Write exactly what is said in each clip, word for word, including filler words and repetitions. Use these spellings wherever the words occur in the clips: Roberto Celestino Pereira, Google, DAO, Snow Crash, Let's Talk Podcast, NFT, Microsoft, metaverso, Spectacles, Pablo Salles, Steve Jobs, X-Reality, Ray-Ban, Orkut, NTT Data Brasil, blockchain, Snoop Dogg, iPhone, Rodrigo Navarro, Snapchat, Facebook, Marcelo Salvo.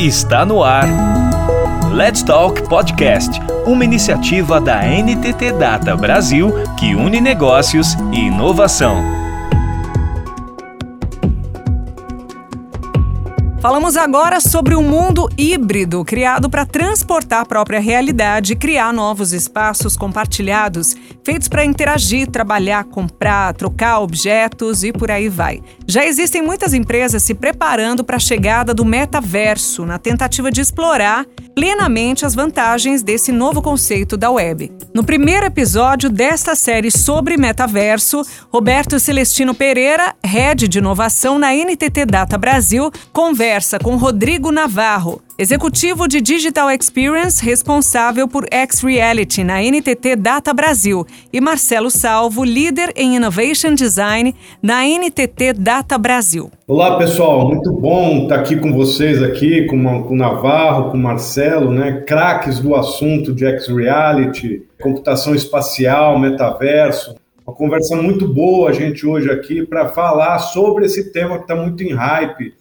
Está no ar. Let's Talk Podcast, uma iniciativa da N T T Data Brasil que une negócios e inovação. Falamos agora sobre um mundo híbrido, criado para transportar a própria realidade e criar novos espaços compartilhados, feitos para interagir, trabalhar, comprar, trocar objetos e por aí vai. Já existem muitas empresas se preparando para a chegada do metaverso, na tentativa de explorar plenamente as vantagens desse novo conceito da web. No primeiro episódio desta série sobre metaverso, Roberto Celestino Pereira, head de inovação na N T T Data Brasil, conversa Conversa com Rodrigo Navarro, executivo de Digital Experience responsável por X-Reality na N T T Data Brasil, e Marcelo Salvo, líder em Innovation Design na N T T Data Brasil. Olá, pessoal, muito bom estar aqui com vocês, aqui com o Navarro, com o Marcelo, né? Craques do assunto de X-Reality, computação espacial, metaverso. Uma conversa muito boa a gente hoje aqui para falar sobre esse tema que está muito em hype.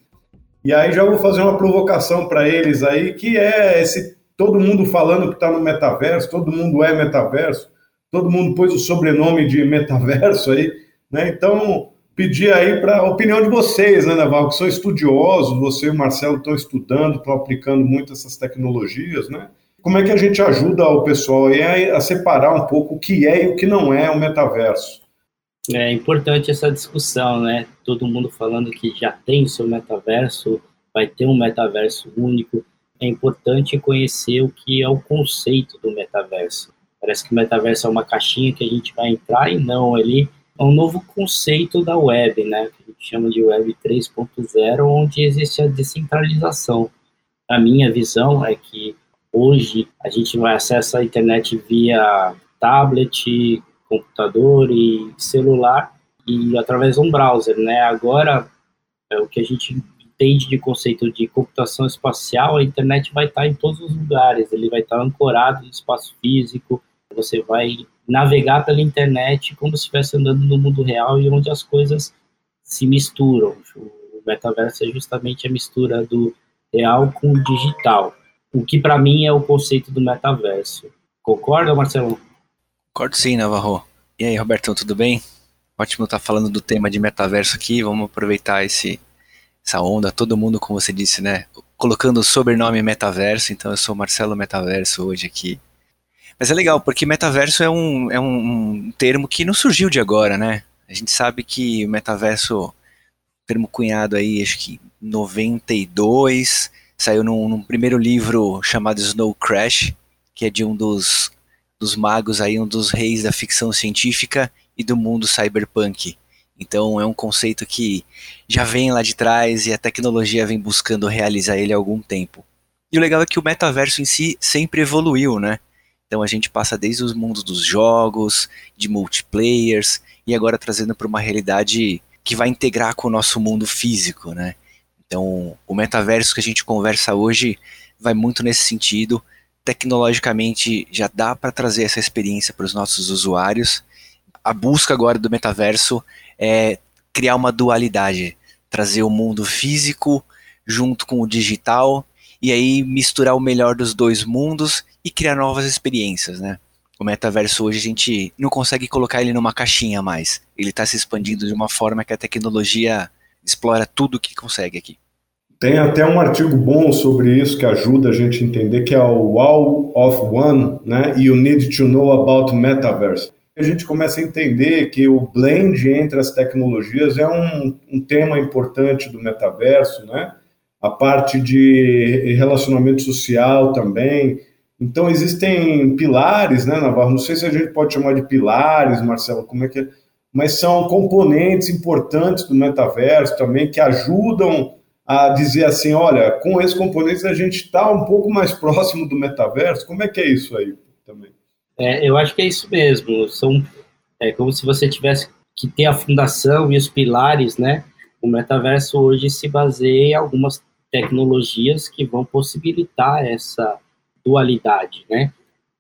E aí já vou fazer uma provocação para eles aí, que é esse todo mundo falando que está no metaverso, todo mundo é metaverso, todo mundo pôs o sobrenome de metaverso aí, né? Então, pedir aí para a opinião de vocês, né, Naval, que são estudiosos, você e o Marcelo estão estudando, estão aplicando muito essas tecnologias, né? Como é que a gente ajuda o pessoal aí a separar um pouco o que é e o que não é o metaverso? É importante essa discussão, né? Todo mundo falando que já tem o seu metaverso, vai ter um metaverso único. É importante conhecer o que é o conceito do metaverso. Parece que o metaverso é uma caixinha que a gente vai entrar e não, ele é um novo conceito da web, né? Que a gente chama de web três ponto zero, onde existe a descentralização. A minha visão é que hoje a gente vai acessar a internet via tablet, computador e celular e através de um browser, né? Agora, é o que a gente entende de conceito de computação espacial, a internet vai estar em todos os lugares, ele vai estar ancorado no espaço físico, você vai navegar pela internet como se estivesse andando no mundo real e onde as coisas se misturam. O metaverso é justamente a mistura do real com o digital, o que para mim é o conceito do metaverso. Concorda, Marcelo? Concordo sim, Navarro. E aí, Roberto, tudo bem? Ótimo estar falando do tema de metaverso aqui, vamos aproveitar esse, essa onda, todo mundo, como você disse, né, colocando o sobrenome metaverso, então eu sou Marcelo Metaverso hoje aqui. Mas é legal, porque metaverso é um, é um termo que não surgiu de agora, né? A gente sabe que o metaverso, termo cunhado aí, acho que em noventa e dois, saiu num, num primeiro livro chamado Snow Crash, que é de um dos... dos magos aí, um dos reis da ficção científica e do mundo cyberpunk. Então é um conceito que já vem lá de trás e a tecnologia vem buscando realizar ele há algum tempo. E o legal é que o metaverso em si sempre evoluiu, né? Então a gente passa desde os mundos dos jogos, de multiplayers, e agora trazendo para uma realidade que vai integrar com o nosso mundo físico, né? Então o metaverso que a gente conversa hoje vai muito nesse sentido. Tecnologicamente já dá para trazer essa experiência para os nossos usuários. A busca agora do metaverso é criar uma dualidade, trazer o mundo físico junto com o digital e aí misturar o melhor dos dois mundos e criar novas experiências, né? O metaverso hoje a gente não consegue colocar ele numa caixinha mais. Ele está se expandindo de uma forma que a tecnologia explora tudo que consegue aqui. Tem até um artigo bom sobre isso que ajuda a gente a entender, que é o All of One, né? You Need to Know About Metaverse. A gente começa a entender que o blend entre as tecnologias é um, um tema importante do metaverso, né? A parte de relacionamento social também. Então, existem pilares, né, Navarro? Não sei se a gente pode chamar de pilares, Marcelo, como é que é? Mas são componentes importantes do metaverso também que ajudam a dizer assim, olha, com esses componentes a gente está um pouco mais próximo do metaverso. Como é que é isso aí também? É, eu acho que é isso mesmo. São, é como se você tivesse que ter a fundação e os pilares, né? O metaverso hoje se baseia em algumas tecnologias que vão possibilitar essa dualidade, né?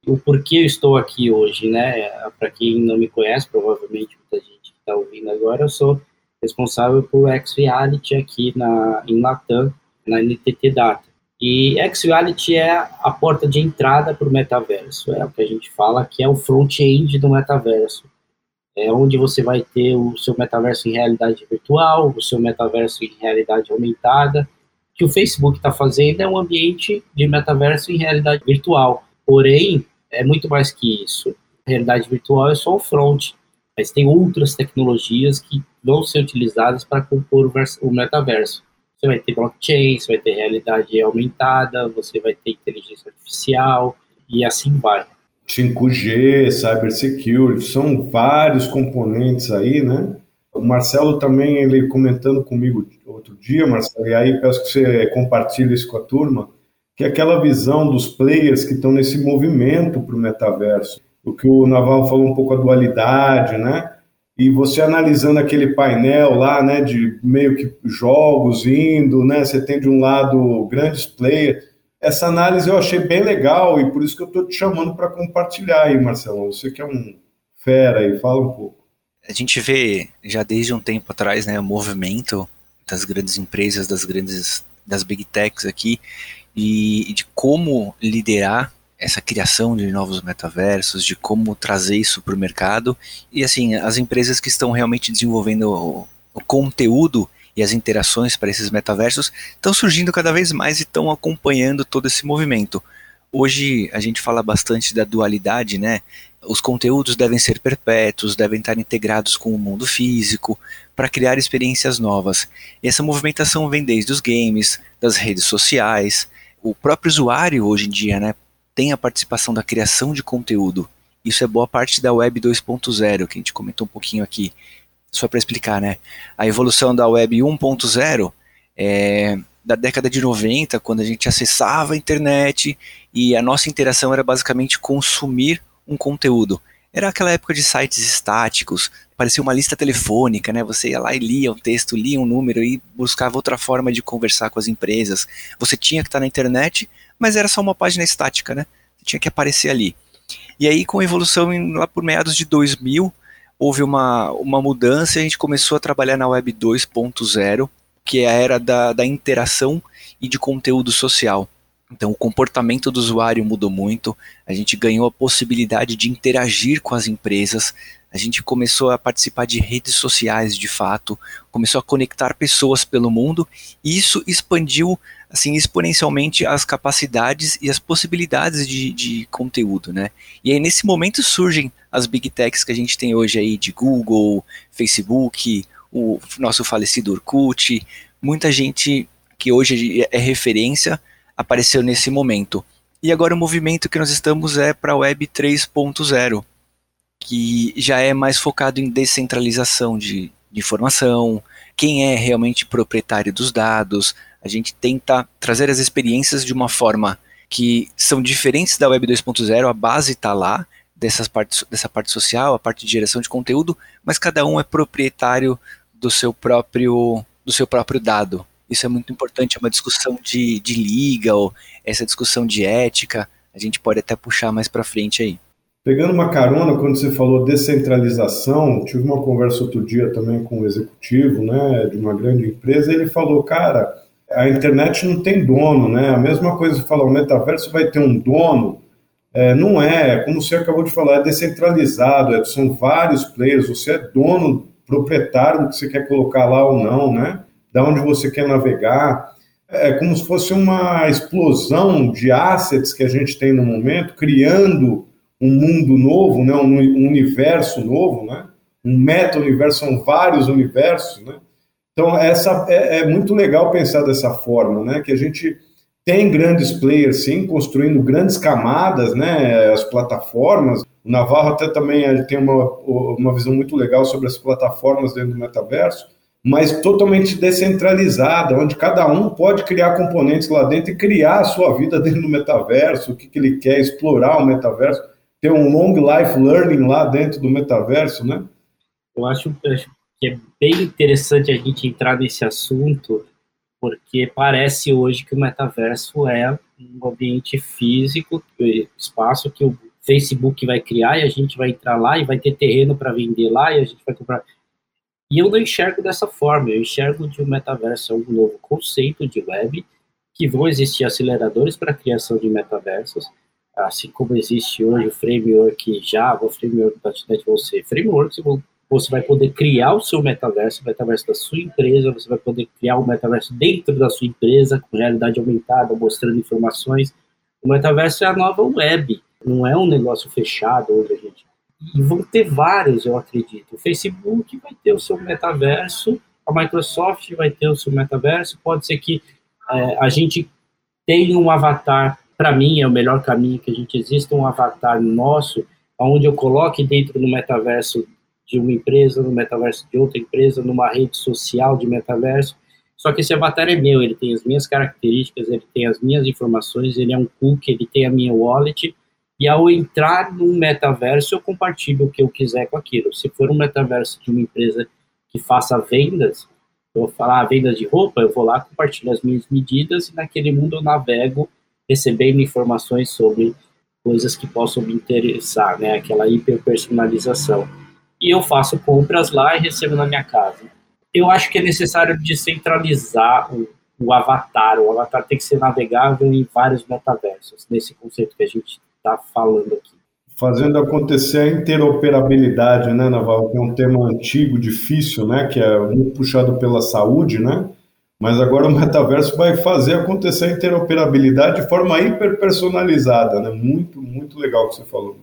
O porquê eu estou aqui hoje, né? Para quem não me conhece, provavelmente muita gente que está ouvindo agora, eu sou responsável por X-Reality aqui na, em Latam, na N T T Data. E X-Reality é a porta de entrada para o metaverso, é o que a gente fala que é o front-end do metaverso. É onde você vai ter o seu metaverso em realidade virtual, o seu metaverso em realidade aumentada. O que o Facebook está fazendo é um ambiente de metaverso em realidade virtual. Porém, é muito mais que isso. A realidade virtual é só o front, mas tem outras tecnologias que vão ser utilizadas para compor o metaverso. Você vai ter blockchain, você vai ter realidade aumentada, você vai ter inteligência artificial e assim vai. cinco G, cybersecurity, são vários componentes aí, né? O Marcelo também, ele comentando comigo outro dia, Marcelo, e aí peço que você compartilhe isso com a turma, que é aquela visão dos players que estão nesse movimento para o metaverso. O que o Navarro falou um pouco, a dualidade, né? E você analisando aquele painel lá, né, de meio que jogos indo, né, você tem de um lado grandes players. Essa análise eu achei bem legal e por isso que eu estou te chamando para compartilhar aí, Marcelo. Você que é um fera aí, fala um pouco. A gente vê já desde um tempo atrás, né, o movimento das grandes empresas, das grandes, das big techs aqui e de como liderar essa criação de novos metaversos, de como trazer isso para o mercado. E assim, as empresas que estão realmente desenvolvendo o, o conteúdo e as interações para esses metaversos estão surgindo cada vez mais e estão acompanhando todo esse movimento. Hoje a gente fala bastante da dualidade, né? Os conteúdos devem ser perpétuos, devem estar integrados com o mundo físico para criar experiências novas. E essa movimentação vem desde os games, das redes sociais, o próprio usuário hoje em dia, né, tem a participação da criação de conteúdo. Isso é boa parte da Web dois ponto zero, que a gente comentou um pouquinho aqui, só para explicar, né? A evolução da Web um ponto zero é da década de noventa, quando a gente acessava a internet e a nossa interação era basicamente consumir um conteúdo. Era aquela época de sites estáticos, parecia uma lista telefônica, né? Você ia lá e lia um texto, lia um número e buscava outra forma de conversar com as empresas. Você tinha que estar na internet, mas era só uma página estática, né? Você tinha que aparecer ali. E aí, com a evolução em, lá por meados de dois mil, houve uma, uma mudança e a gente começou a trabalhar na Web dois ponto zero, que é a era da, da interação e de conteúdo social. Então, o comportamento do usuário mudou muito, a gente ganhou a possibilidade de interagir com as empresas, a gente começou a participar de redes sociais de fato, começou a conectar pessoas pelo mundo, e isso expandiu assim, exponencialmente as capacidades e as possibilidades de, de conteúdo, né? E aí, nesse momento, surgem as big techs que a gente tem hoje aí, de Google, Facebook, o nosso falecido Orkut, muita gente que hoje é referência, apareceu nesse momento. E agora o movimento que nós estamos é para a Web três ponto zero, que já é mais focado em descentralização de, de informação, quem é realmente proprietário dos dados. A gente tenta trazer as experiências de uma forma que são diferentes da Web dois ponto zero, a base está lá, dessas partes, dessa parte social, a parte de geração de conteúdo, mas cada um é proprietário do seu próprio, do seu próprio dado. Isso é muito importante, é uma discussão de, de liga, ou essa discussão de ética, a gente pode até puxar mais para frente aí. Pegando uma carona, quando você falou descentralização, tive uma conversa outro dia também com um executivo, né, de uma grande empresa, e ele falou, cara, a internet não tem dono, né? A mesma coisa de falar, o metaverso vai ter um dono, é, não é, como você acabou de falar, é descentralizado, é, são vários players, você é dono, proprietário do que você quer colocar lá ou não, né? Da onde você quer navegar, é como se fosse uma explosão de assets que a gente tem no momento, criando um mundo novo, né? um universo novo, né? Um meta-universo, são vários universos. Né? Então, essa é, é muito legal pensar dessa forma, né? Que a gente tem grandes players, sim, construindo grandes camadas, né? As plataformas. O Navarro até também tem uma, uma visão muito legal sobre as plataformas dentro do metaverso, mas totalmente descentralizada, onde cada um pode criar componentes lá dentro e criar a sua vida dentro do metaverso, o que, que ele quer, explorar o metaverso, ter um long life learning lá dentro do metaverso, né? Eu acho, eu acho que é bem interessante a gente entrar nesse assunto, porque parece hoje que o metaverso é um ambiente físico, espaço que o Facebook vai criar e a gente vai entrar lá e vai ter terreno para vender lá e a gente vai comprar... E eu não enxergo dessa forma, eu enxergo que o metaverso é um novo conceito de web que vão existir aceleradores para a criação de metaversos, assim como existe hoje o framework Java, o framework .ponto net, vão ser frameworks, você vai poder criar o seu metaverso, o metaverso da sua empresa, você vai poder criar o metaverso dentro da sua empresa, com realidade aumentada, mostrando informações. O metaverso é a nova web, não é um negócio fechado hoje, gente. E vão ter vários, eu acredito. O Facebook vai ter o seu metaverso, a Microsoft vai ter o seu metaverso, pode ser que é, a gente tenha um avatar, para mim é o melhor caminho que a gente exista, um avatar nosso, onde eu coloque dentro do metaverso de uma empresa, no metaverso de outra empresa, numa rede social de metaverso, só que esse avatar é meu, ele tem as minhas características, ele tem as minhas informações, ele é um cookie, ele tem a minha wallet, e ao entrar no metaverso, eu compartilho o que eu quiser com aquilo. Se for um metaverso de uma empresa que faça vendas, eu vou falar vendas de roupa, eu vou lá, compartilho as minhas medidas, e naquele mundo eu navego, recebendo informações sobre coisas que possam me interessar, né? Aquela hiperpersonalização. E eu faço compras lá e recebo na minha casa. Eu acho que é necessário descentralizar o, o avatar. O avatar tem que ser navegável em vários metaversos, nesse conceito que a gente está falando aqui. Fazendo acontecer a interoperabilidade, né, Naval? Que é um tema antigo, difícil, né? Que é muito puxado pela saúde, né? Mas agora o metaverso vai fazer acontecer a interoperabilidade de forma hiperpersonalizada, né? Muito, muito legal o que você falou.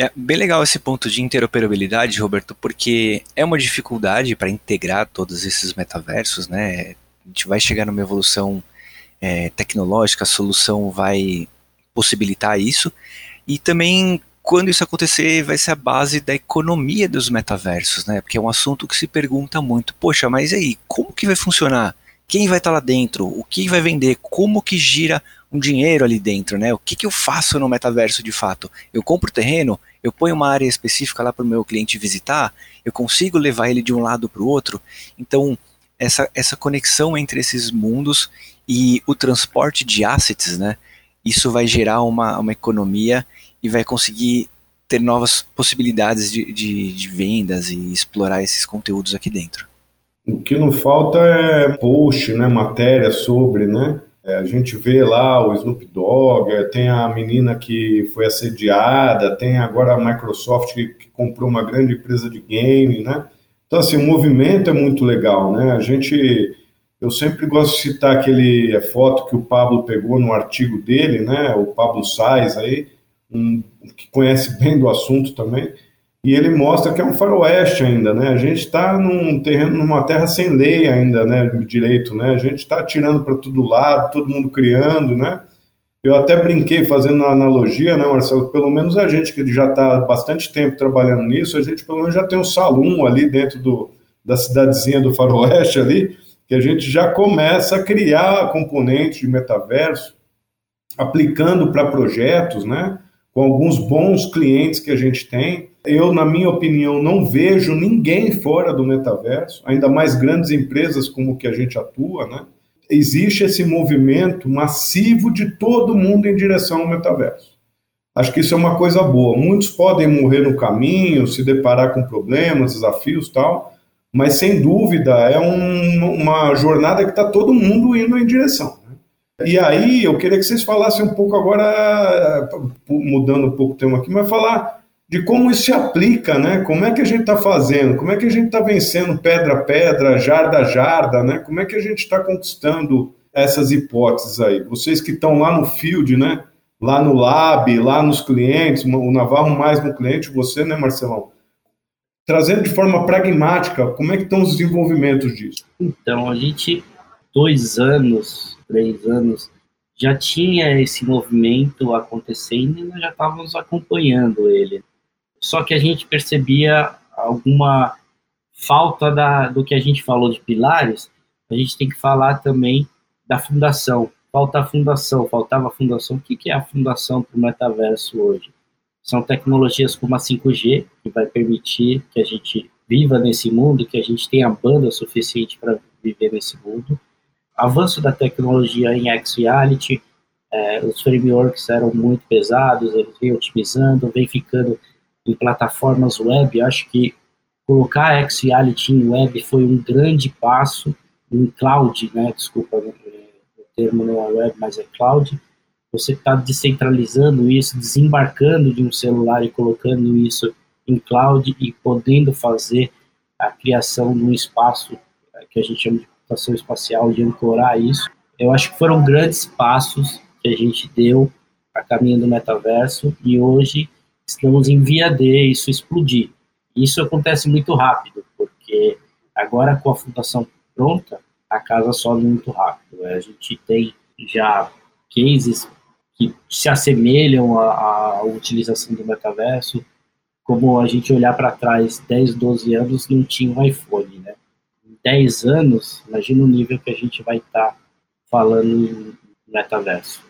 É bem legal esse ponto de interoperabilidade, Roberto, porque é uma dificuldade para integrar todos esses metaversos, né? A gente vai chegar numa evolução é, tecnológica, a solução vai possibilitar isso, e também quando isso acontecer vai ser a base da economia dos metaversos, né? Porque é um assunto que se pergunta muito, poxa, mas aí, como que vai funcionar? Quem vai estar lá dentro? O que vai vender? Como que gira um dinheiro ali dentro, né? O que, que eu faço no metaverso de fato? Eu compro terreno? Eu ponho uma área específica lá para o meu cliente visitar, eu consigo levar ele de um lado para o outro. Então, essa, essa conexão entre esses mundos e o transporte de assets, né? Isso vai gerar uma, uma economia e vai conseguir ter novas possibilidades de, de, de vendas e explorar esses conteúdos aqui dentro. O que não falta é post, né? Matéria sobre, né? A gente vê lá o Snoop Dogg, tem a menina que foi assediada, tem agora a Microsoft que, que comprou uma grande empresa de game, né? Então, assim, o movimento é muito legal, né? A gente, eu sempre gosto de citar aquele a foto que o Pablo pegou no artigo dele, né? O Pablo Salles aí, um, que conhece bem do assunto também, e ele mostra que é um faroeste ainda, né? A gente está num terreno, numa terra sem lei ainda, né? Direito, né? A gente está atirando para todo lado, todo mundo criando, né? Eu até brinquei fazendo uma analogia, né, Marcelo? Pelo menos a gente que já está há bastante tempo trabalhando nisso, a gente pelo menos já tem um salão ali dentro do, da cidadezinha do faroeste ali, que a gente já começa a criar componentes de metaverso, aplicando para projetos, né? Com alguns bons clientes que a gente tem. Eu, na minha opinião, não vejo ninguém fora do metaverso, ainda mais grandes empresas como que a gente atua, né? Existe esse movimento massivo de todo mundo em direção ao metaverso. Acho que isso é uma coisa boa. Muitos podem morrer no caminho, se deparar com problemas, desafios e tal, mas, sem dúvida, é um, uma jornada que está todo mundo indo em direção. E aí, eu queria que vocês falassem um pouco agora, mudando um pouco o tema aqui, mas falar de como isso se aplica, né? Como é que a gente está fazendo, como é que a gente está vencendo pedra a pedra, jarda a jarda, né? Como é que a gente está conquistando essas hipóteses aí? Vocês que estão lá no field, né? Lá no lab, lá nos clientes, o Navarro mais no cliente, você, né, Marcelão? Trazendo de forma pragmática, como é que estão os desenvolvimentos disso? Então, a gente, dois anos... três anos, já tinha esse movimento acontecendo e nós já estávamos acompanhando ele. Só que a gente percebia alguma falta da, do que a gente falou de pilares, a gente tem que falar também da fundação. Falta a fundação, faltava a fundação. O que, que é a fundação para o metaverso hoje? São tecnologias como a cinco G, que vai permitir que a gente viva nesse mundo, que a gente tenha banda suficiente para viver nesse mundo. Avanço da tecnologia em X-Reality, eh, os frameworks eram muito pesados, eles vêm otimizando, vêm ficando em plataformas web. Acho que colocar X-Reality em web foi um grande passo, em cloud, né, desculpa o termo não é web, mas é cloud, você está descentralizando isso, desembarcando de um celular e colocando isso em cloud e podendo fazer a criação de um espaço que a gente chama de computação espacial, de ancorar isso. Eu acho que foram grandes passos que a gente deu a caminho do metaverso e hoje estamos em via de isso explodir. Isso acontece muito rápido, porque agora com a fundação pronta, a casa sobe muito rápido. A gente tem já cases que se assemelham à, à utilização do metaverso, como a gente olhar para trás, dez, doze anos, não tinha um iPhone, né? Em dez anos, imagina o nível que a gente vai estar tá falando em metaverso.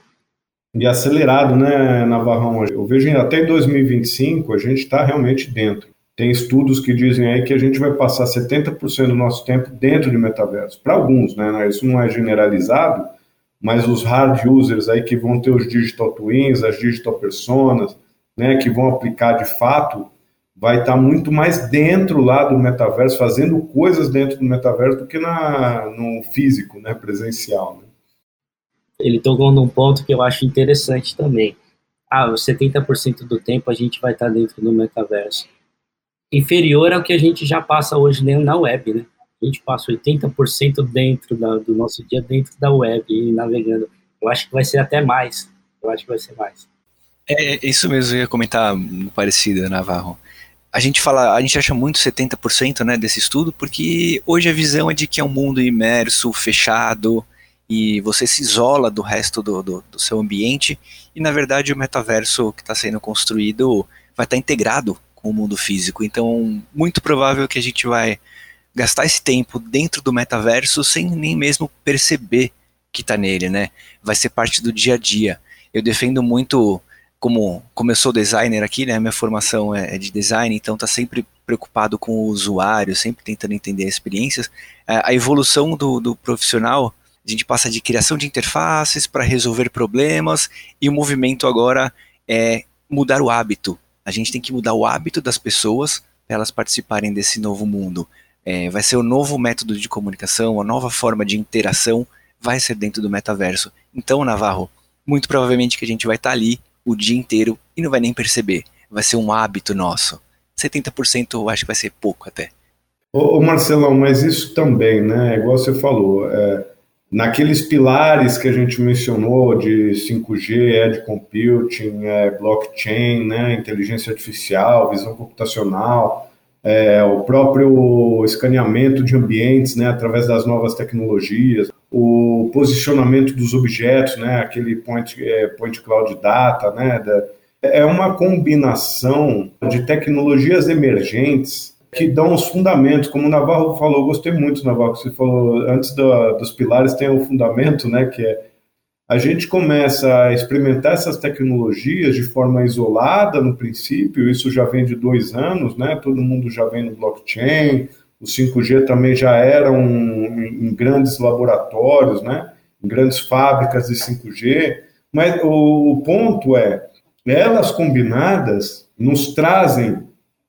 E acelerado, né, Navarrão? Eu vejo até em dois mil e vinte e cinco a gente está realmente dentro. Tem estudos que dizem aí que a gente vai passar setenta por cento do nosso tempo dentro de metaverso. Para alguns, né? Isso não é generalizado, mas os hard users aí que vão ter os digital twins, as digital personas, né, que vão aplicar de fato, vai estar muito mais dentro lá do metaverso, fazendo coisas dentro do metaverso do que na, no físico, né, presencial. Né? Ele tocou num ponto que eu acho interessante também. Ah, setenta por cento do tempo a gente vai estar dentro do metaverso. Inferior ao que a gente já passa hoje na web, né? A gente passa oitenta por cento dentro da, do nosso dia dentro da web e navegando. Eu acho que vai ser até mais. Eu acho que vai ser mais. É isso mesmo, eu ia comentar parecido, Navarro. A gente fala, a gente acha muito setenta por cento, né, desse estudo, porque hoje a visão é de que é um mundo imerso, fechado, e você se isola do resto do, do, do seu ambiente, e na verdade o metaverso que está sendo construído vai estar integrado com o mundo físico. Então, muito provável que a gente vai gastar esse tempo dentro do metaverso sem nem mesmo perceber que está nele, né? Vai ser parte do dia a dia. Eu defendo muito, como, como eu sou designer aqui, né? Minha formação é de design, então está sempre preocupado com o usuário, sempre tentando entender experiências. A evolução do, do profissional, a gente passa de criação de interfaces para resolver problemas, e o movimento agora é mudar o hábito. A gente tem que mudar o hábito das pessoas para elas participarem desse novo mundo. É, vai ser um novo método de comunicação, a nova forma de interação vai ser dentro do metaverso. Então, Navarro, muito provavelmente que a gente vai estar ali o dia inteiro e não vai nem perceber. Vai ser um hábito nosso. setenta por cento eu acho que vai ser pouco até. Ô, ô Marcelão, mas isso também, né? Igual você falou, é, naqueles pilares que a gente mencionou de cinco G, edge computing, é, blockchain, né, inteligência artificial, visão computacional... É, o próprio escaneamento de ambientes, né, através das novas tecnologias, o posicionamento dos objetos, né, aquele point, é, point cloud data, né, da, é uma combinação de tecnologias emergentes que dão os fundamentos, como o Navarro falou. Eu gostei muito, Navarro, que você falou, antes do, dos pilares tem um fundamento, né, que é a gente começa a experimentar essas tecnologias de forma isolada no princípio. Isso já vem de dois anos, né? Todo mundo já vem no blockchain, o cinco G também já era um, em grandes laboratórios, né? Em grandes fábricas de cinco G, mas o, o ponto é, elas combinadas nos trazem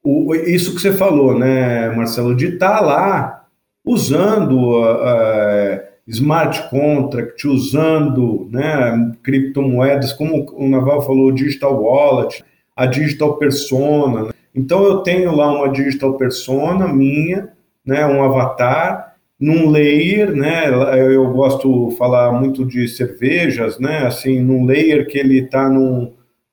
o, isso que você falou, né, Marcelo, de estar lá usando... Uh, smart contract, usando, né, criptomoedas, como o Naval falou, digital wallet, a digital persona. Né? Então, eu tenho lá uma digital persona minha, né, um avatar, num layer, né, eu gosto de falar muito de cervejas, né, assim, num layer que ele está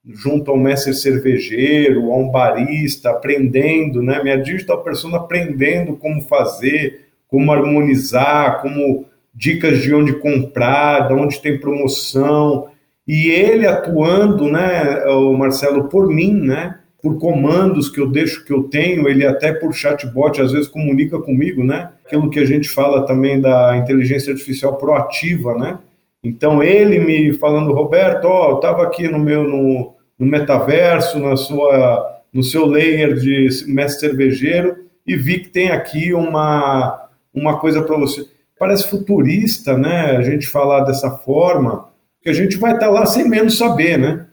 junto ao mestre cervejeiro, a um barista, aprendendo, né, minha digital persona aprendendo como fazer, como harmonizar, como... dicas de onde comprar, de onde tem promoção, e ele atuando, né, o Marcelo, por mim, né, por comandos que eu deixo, que eu tenho, ele até por chatbot, às vezes comunica comigo, né, aquilo que a gente fala também da inteligência artificial proativa, né, então ele me falando, Roberto, ó, eu estava aqui no meu, no, no metaverso, na sua, no seu layer de mestre cervejeiro, e vi que tem aqui uma, uma coisa para você. Parece futurista, né, a gente falar dessa forma, que a gente vai estar lá sem menos saber, né?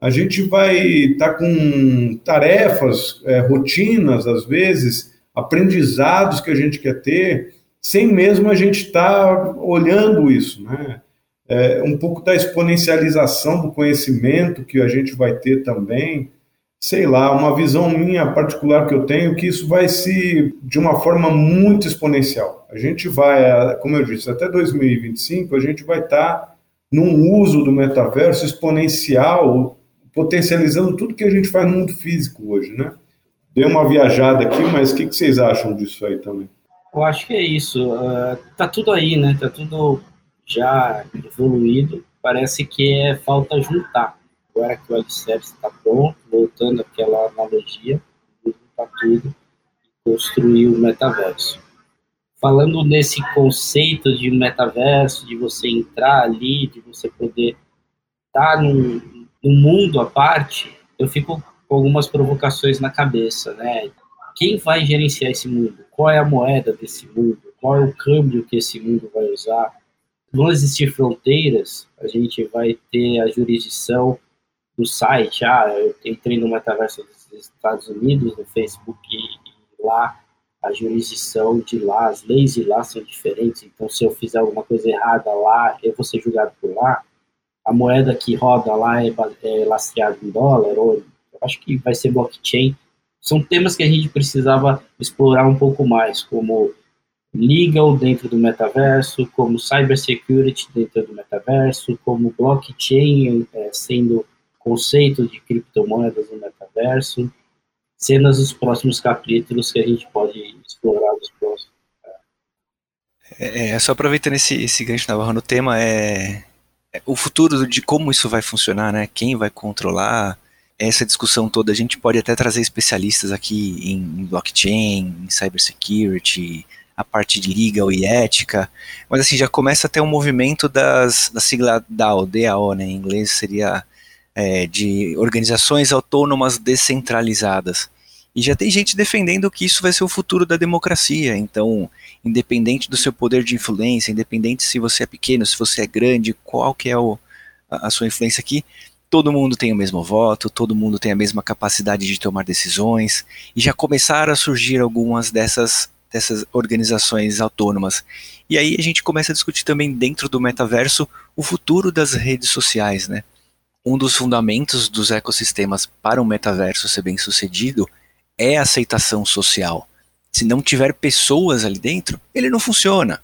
A gente vai estar com tarefas, é, rotinas, às vezes, aprendizados que a gente quer ter, sem mesmo a gente estar olhando isso, né? é, um pouco da exponencialização do conhecimento que a gente vai ter também, sei lá, uma visão minha particular que eu tenho, que isso vai se, de uma forma muito exponencial. A gente vai, como eu disse, até dois mil e vinte e cinco, a gente vai estar num uso do metaverso exponencial, potencializando tudo que a gente faz no mundo físico hoje, né? Dei uma viajada aqui, mas o que, que vocês acham disso aí também? Eu acho que é isso. Uh, tá tudo aí, né? Tá tudo já evoluído. Parece que é falta juntar. Agora que o Alicerce está pronto, voltando àquela analogia, juntar tudo e construir o metaverso. Falando nesse conceito de metaverso, de você entrar ali, de você poder estar num, num mundo à parte, eu fico com algumas provocações na cabeça, né? Quem vai gerenciar esse mundo? Qual é a moeda desse mundo? Qual é o câmbio que esse mundo vai usar? Vão existir fronteiras? A gente vai ter a jurisdição do site, ah, eu entrei no metaverso dos Estados Unidos, no Facebook, e lá a jurisdição de lá, as leis de lá são diferentes, então se eu fizer alguma coisa errada lá, eu vou ser julgado por lá, a moeda que roda lá é, é lastreada em dólar, ou eu acho que vai ser blockchain, são temas que a gente precisava explorar um pouco mais, como legal dentro do metaverso, como cybersecurity dentro do metaverso, como blockchain é, sendo conceito de criptomoedas no metaverso, cenas dos próximos capítulos que a gente pode explorar nos próximos. É, é, só aproveitando esse, esse gancho, Navarro, no tema, é, é o futuro de como isso vai funcionar, né? Quem vai controlar essa discussão toda? A gente pode até trazer especialistas aqui em, em blockchain, em cybersecurity, a parte de legal e ética, mas assim, já começa a ter um movimento das, da sigla D A O, D A O, né? Em inglês seria... É, de organizações autônomas descentralizadas. E já tem gente defendendo que isso vai ser o futuro da democracia. Então, independente do seu poder de influência, independente se você é pequeno, se você é grande, qual que é o, a, a sua influência aqui, todo mundo tem o mesmo voto, todo mundo tem a mesma capacidade de tomar decisões. E já começaram a surgir algumas dessas, dessas organizações autônomas. E aí a gente começa a discutir também dentro do metaverso o futuro das redes sociais, né? Um dos fundamentos dos ecossistemas para o metaverso ser bem sucedido é a aceitação social. Se não tiver pessoas ali dentro, ele não funciona.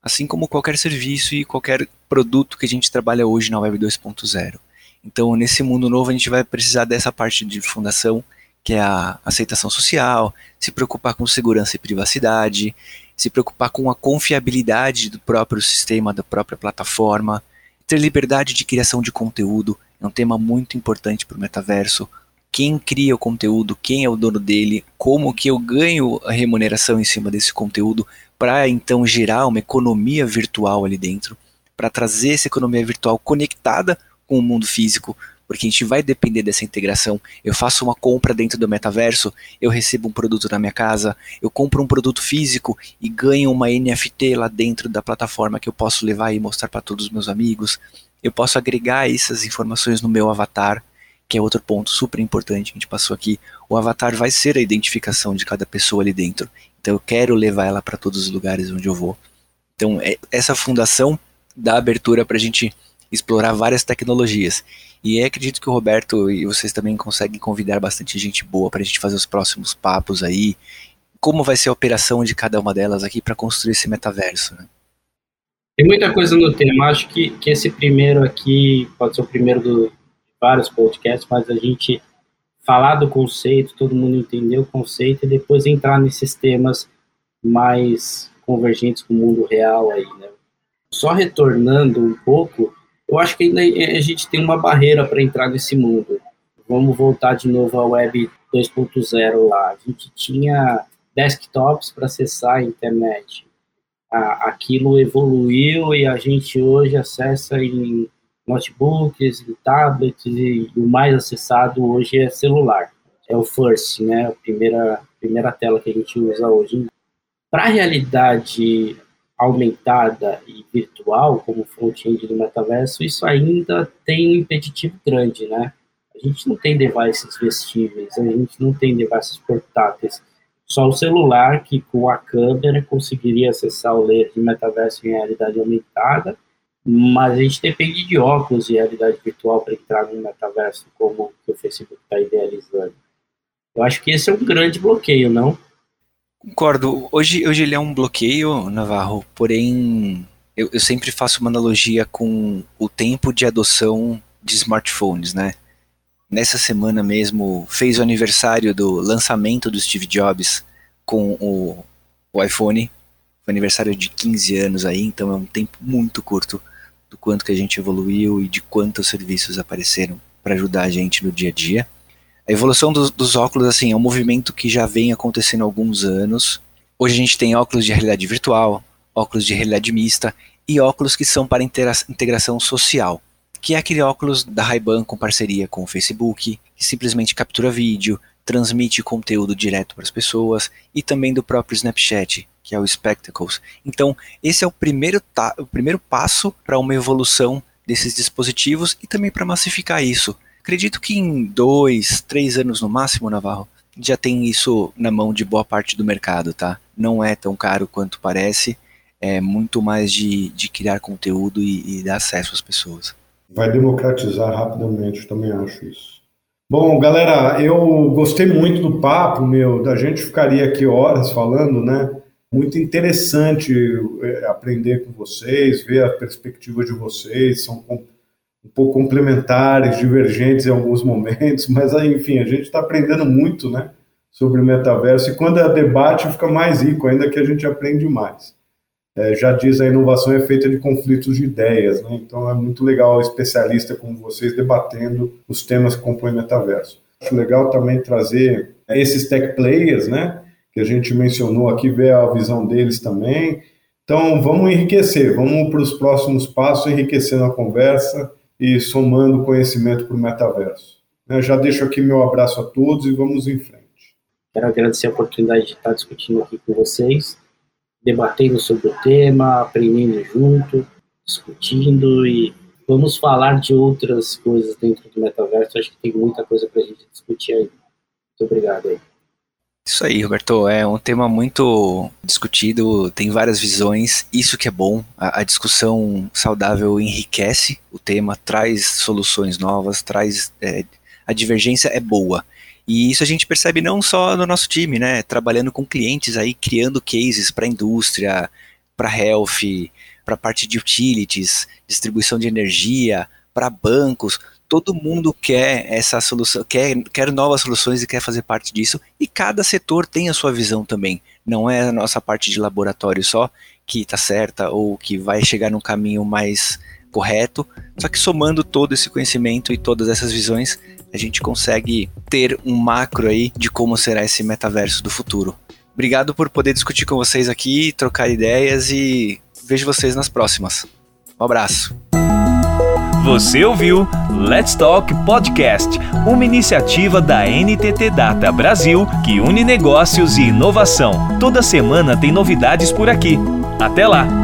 Assim como qualquer serviço e qualquer produto que a gente trabalha hoje na Web dois ponto zero. Então, nesse mundo novo, a gente vai precisar dessa parte de fundação, que é a aceitação social, se preocupar com segurança e privacidade, se preocupar com a confiabilidade do próprio sistema, da própria plataforma, ter liberdade de criação de conteúdo. É um tema muito importante para o metaverso. Quem cria o conteúdo, quem é o dono dele, como que eu ganho a remuneração em cima desse conteúdo para então gerar uma economia virtual ali dentro, para trazer essa economia virtual conectada com o mundo físico, porque a gente vai depender dessa integração. Eu faço uma compra dentro do metaverso, eu recebo um produto na minha casa, eu compro um produto físico e ganho uma N F T lá dentro da plataforma que eu posso levar e mostrar para todos os meus amigos. Eu posso agregar essas informações no meu avatar, que é outro ponto super importante que a gente passou aqui. O avatar vai ser a identificação de cada pessoa ali dentro. Então eu quero levar ela para todos os lugares onde eu vou. Então é essa fundação dá abertura para a gente explorar várias tecnologias. E acredito que o Roberto e vocês também conseguem convidar bastante gente boa para a gente fazer os próximos papos aí. Como vai ser a operação de cada uma delas aqui para construir esse metaverso, né? Tem muita coisa no tema, acho que, que esse primeiro aqui pode ser o primeiro de vários podcasts, mas a gente falar do conceito, todo mundo entender o conceito e depois entrar nesses temas mais convergentes com o mundo real aí, né? Só retornando um pouco, eu acho que ainda a gente tem uma barreira para entrar nesse mundo. Vamos voltar de novo à Web dois ponto zero lá. A gente tinha desktops para acessar a internet. Aquilo evoluiu e a gente hoje acessa em notebooks, em tablets, e o mais acessado hoje é celular. É o first, né? A primeira, primeira tela que a gente usa hoje. Para a realidade aumentada e virtual, como front-end do metaverso, isso ainda tem um impeditivo grande, né? A gente não tem devices vestíveis, a gente não tem devices portáteis. Só o celular, que com a câmera conseguiria acessar o layer de metaverso em realidade aumentada, mas a gente depende de óculos e realidade virtual para entrar no metaverso como o Facebook está idealizando. Eu acho que esse é um grande bloqueio, não? Concordo. Hoje, hoje ele é um bloqueio, Navarro, porém eu, eu sempre faço uma analogia com o tempo de adoção de smartphones, né? Nessa semana mesmo fez o aniversário do lançamento do Steve Jobs com o, o iPhone, o aniversário de quinze anos aí, então é um tempo muito curto do quanto que a gente evoluiu e de quantos serviços apareceram para ajudar a gente no dia a dia. A evolução dos, dos óculos, assim, é um movimento que já vem acontecendo há alguns anos. Hoje a gente tem óculos de realidade virtual, óculos de realidade mista e óculos que são para intera- integração social, que é aquele óculos da Ray-Ban com parceria com o Facebook, que simplesmente captura vídeo, transmite conteúdo direto para as pessoas, e também do próprio Snapchat, que é o Spectacles. Então, esse é o primeiro, ta- o primeiro passo para uma evolução desses dispositivos e também para massificar isso. Acredito que em dois, três anos no máximo, Navarro, já tem isso na mão de boa parte do mercado, tá? Não é tão caro quanto parece, é muito mais de, de criar conteúdo e, e dar acesso às pessoas. Vai democratizar rapidamente, eu também acho isso. Bom, galera, eu gostei muito do papo, meu, da gente ficaria aqui horas falando, né? Muito interessante aprender com vocês, ver a perspectiva de vocês, são um pouco complementares, divergentes em alguns momentos, mas, enfim, a gente está aprendendo muito, né, sobre o metaverso, e quando é debate fica mais rico, ainda que a gente aprende mais. É, já diz, a inovação é feita de conflitos de ideias, né, então é muito legal o especialista como vocês debatendo os temas que compõem o metaverso. Acho legal também trazer esses tech players, né, que a gente mencionou aqui, ver a visão deles também. Então, vamos enriquecer, vamos para os próximos passos, enriquecendo a conversa, e somando conhecimento para o metaverso. Eu já deixo aqui meu abraço a todos e vamos em frente. Quero agradecer a oportunidade de estar discutindo aqui com vocês, debatendo sobre o tema, aprendendo junto, discutindo, e vamos falar de outras coisas dentro do metaverso. Acho que tem muita coisa para a gente discutir ainda. Muito obrigado aí. Isso aí, Roberto. É um tema muito discutido, tem várias visões, isso que é bom. A, a discussão saudável enriquece o tema, traz soluções novas, traz... É, a divergência é boa. E isso a gente percebe não só no nosso time, né? Trabalhando com clientes aí, criando cases para a indústria, para health, para a parte de utilities, distribuição de energia, para bancos... Todo mundo quer essa solução, quer, quer novas soluções e quer fazer parte disso, e cada setor tem a sua visão também. Não é a nossa parte de laboratório só que está certa ou que vai chegar num caminho mais correto, só que somando todo esse conhecimento e todas essas visões, a gente consegue ter um macro aí de como será esse metaverso do futuro. Obrigado por poder discutir com vocês aqui, trocar ideias, e vejo vocês nas próximas. Um abraço. Você ouviu Let's Talk Podcast, uma iniciativa da N T T Data Brasil que une negócios e inovação. Toda semana tem novidades por aqui. Até lá!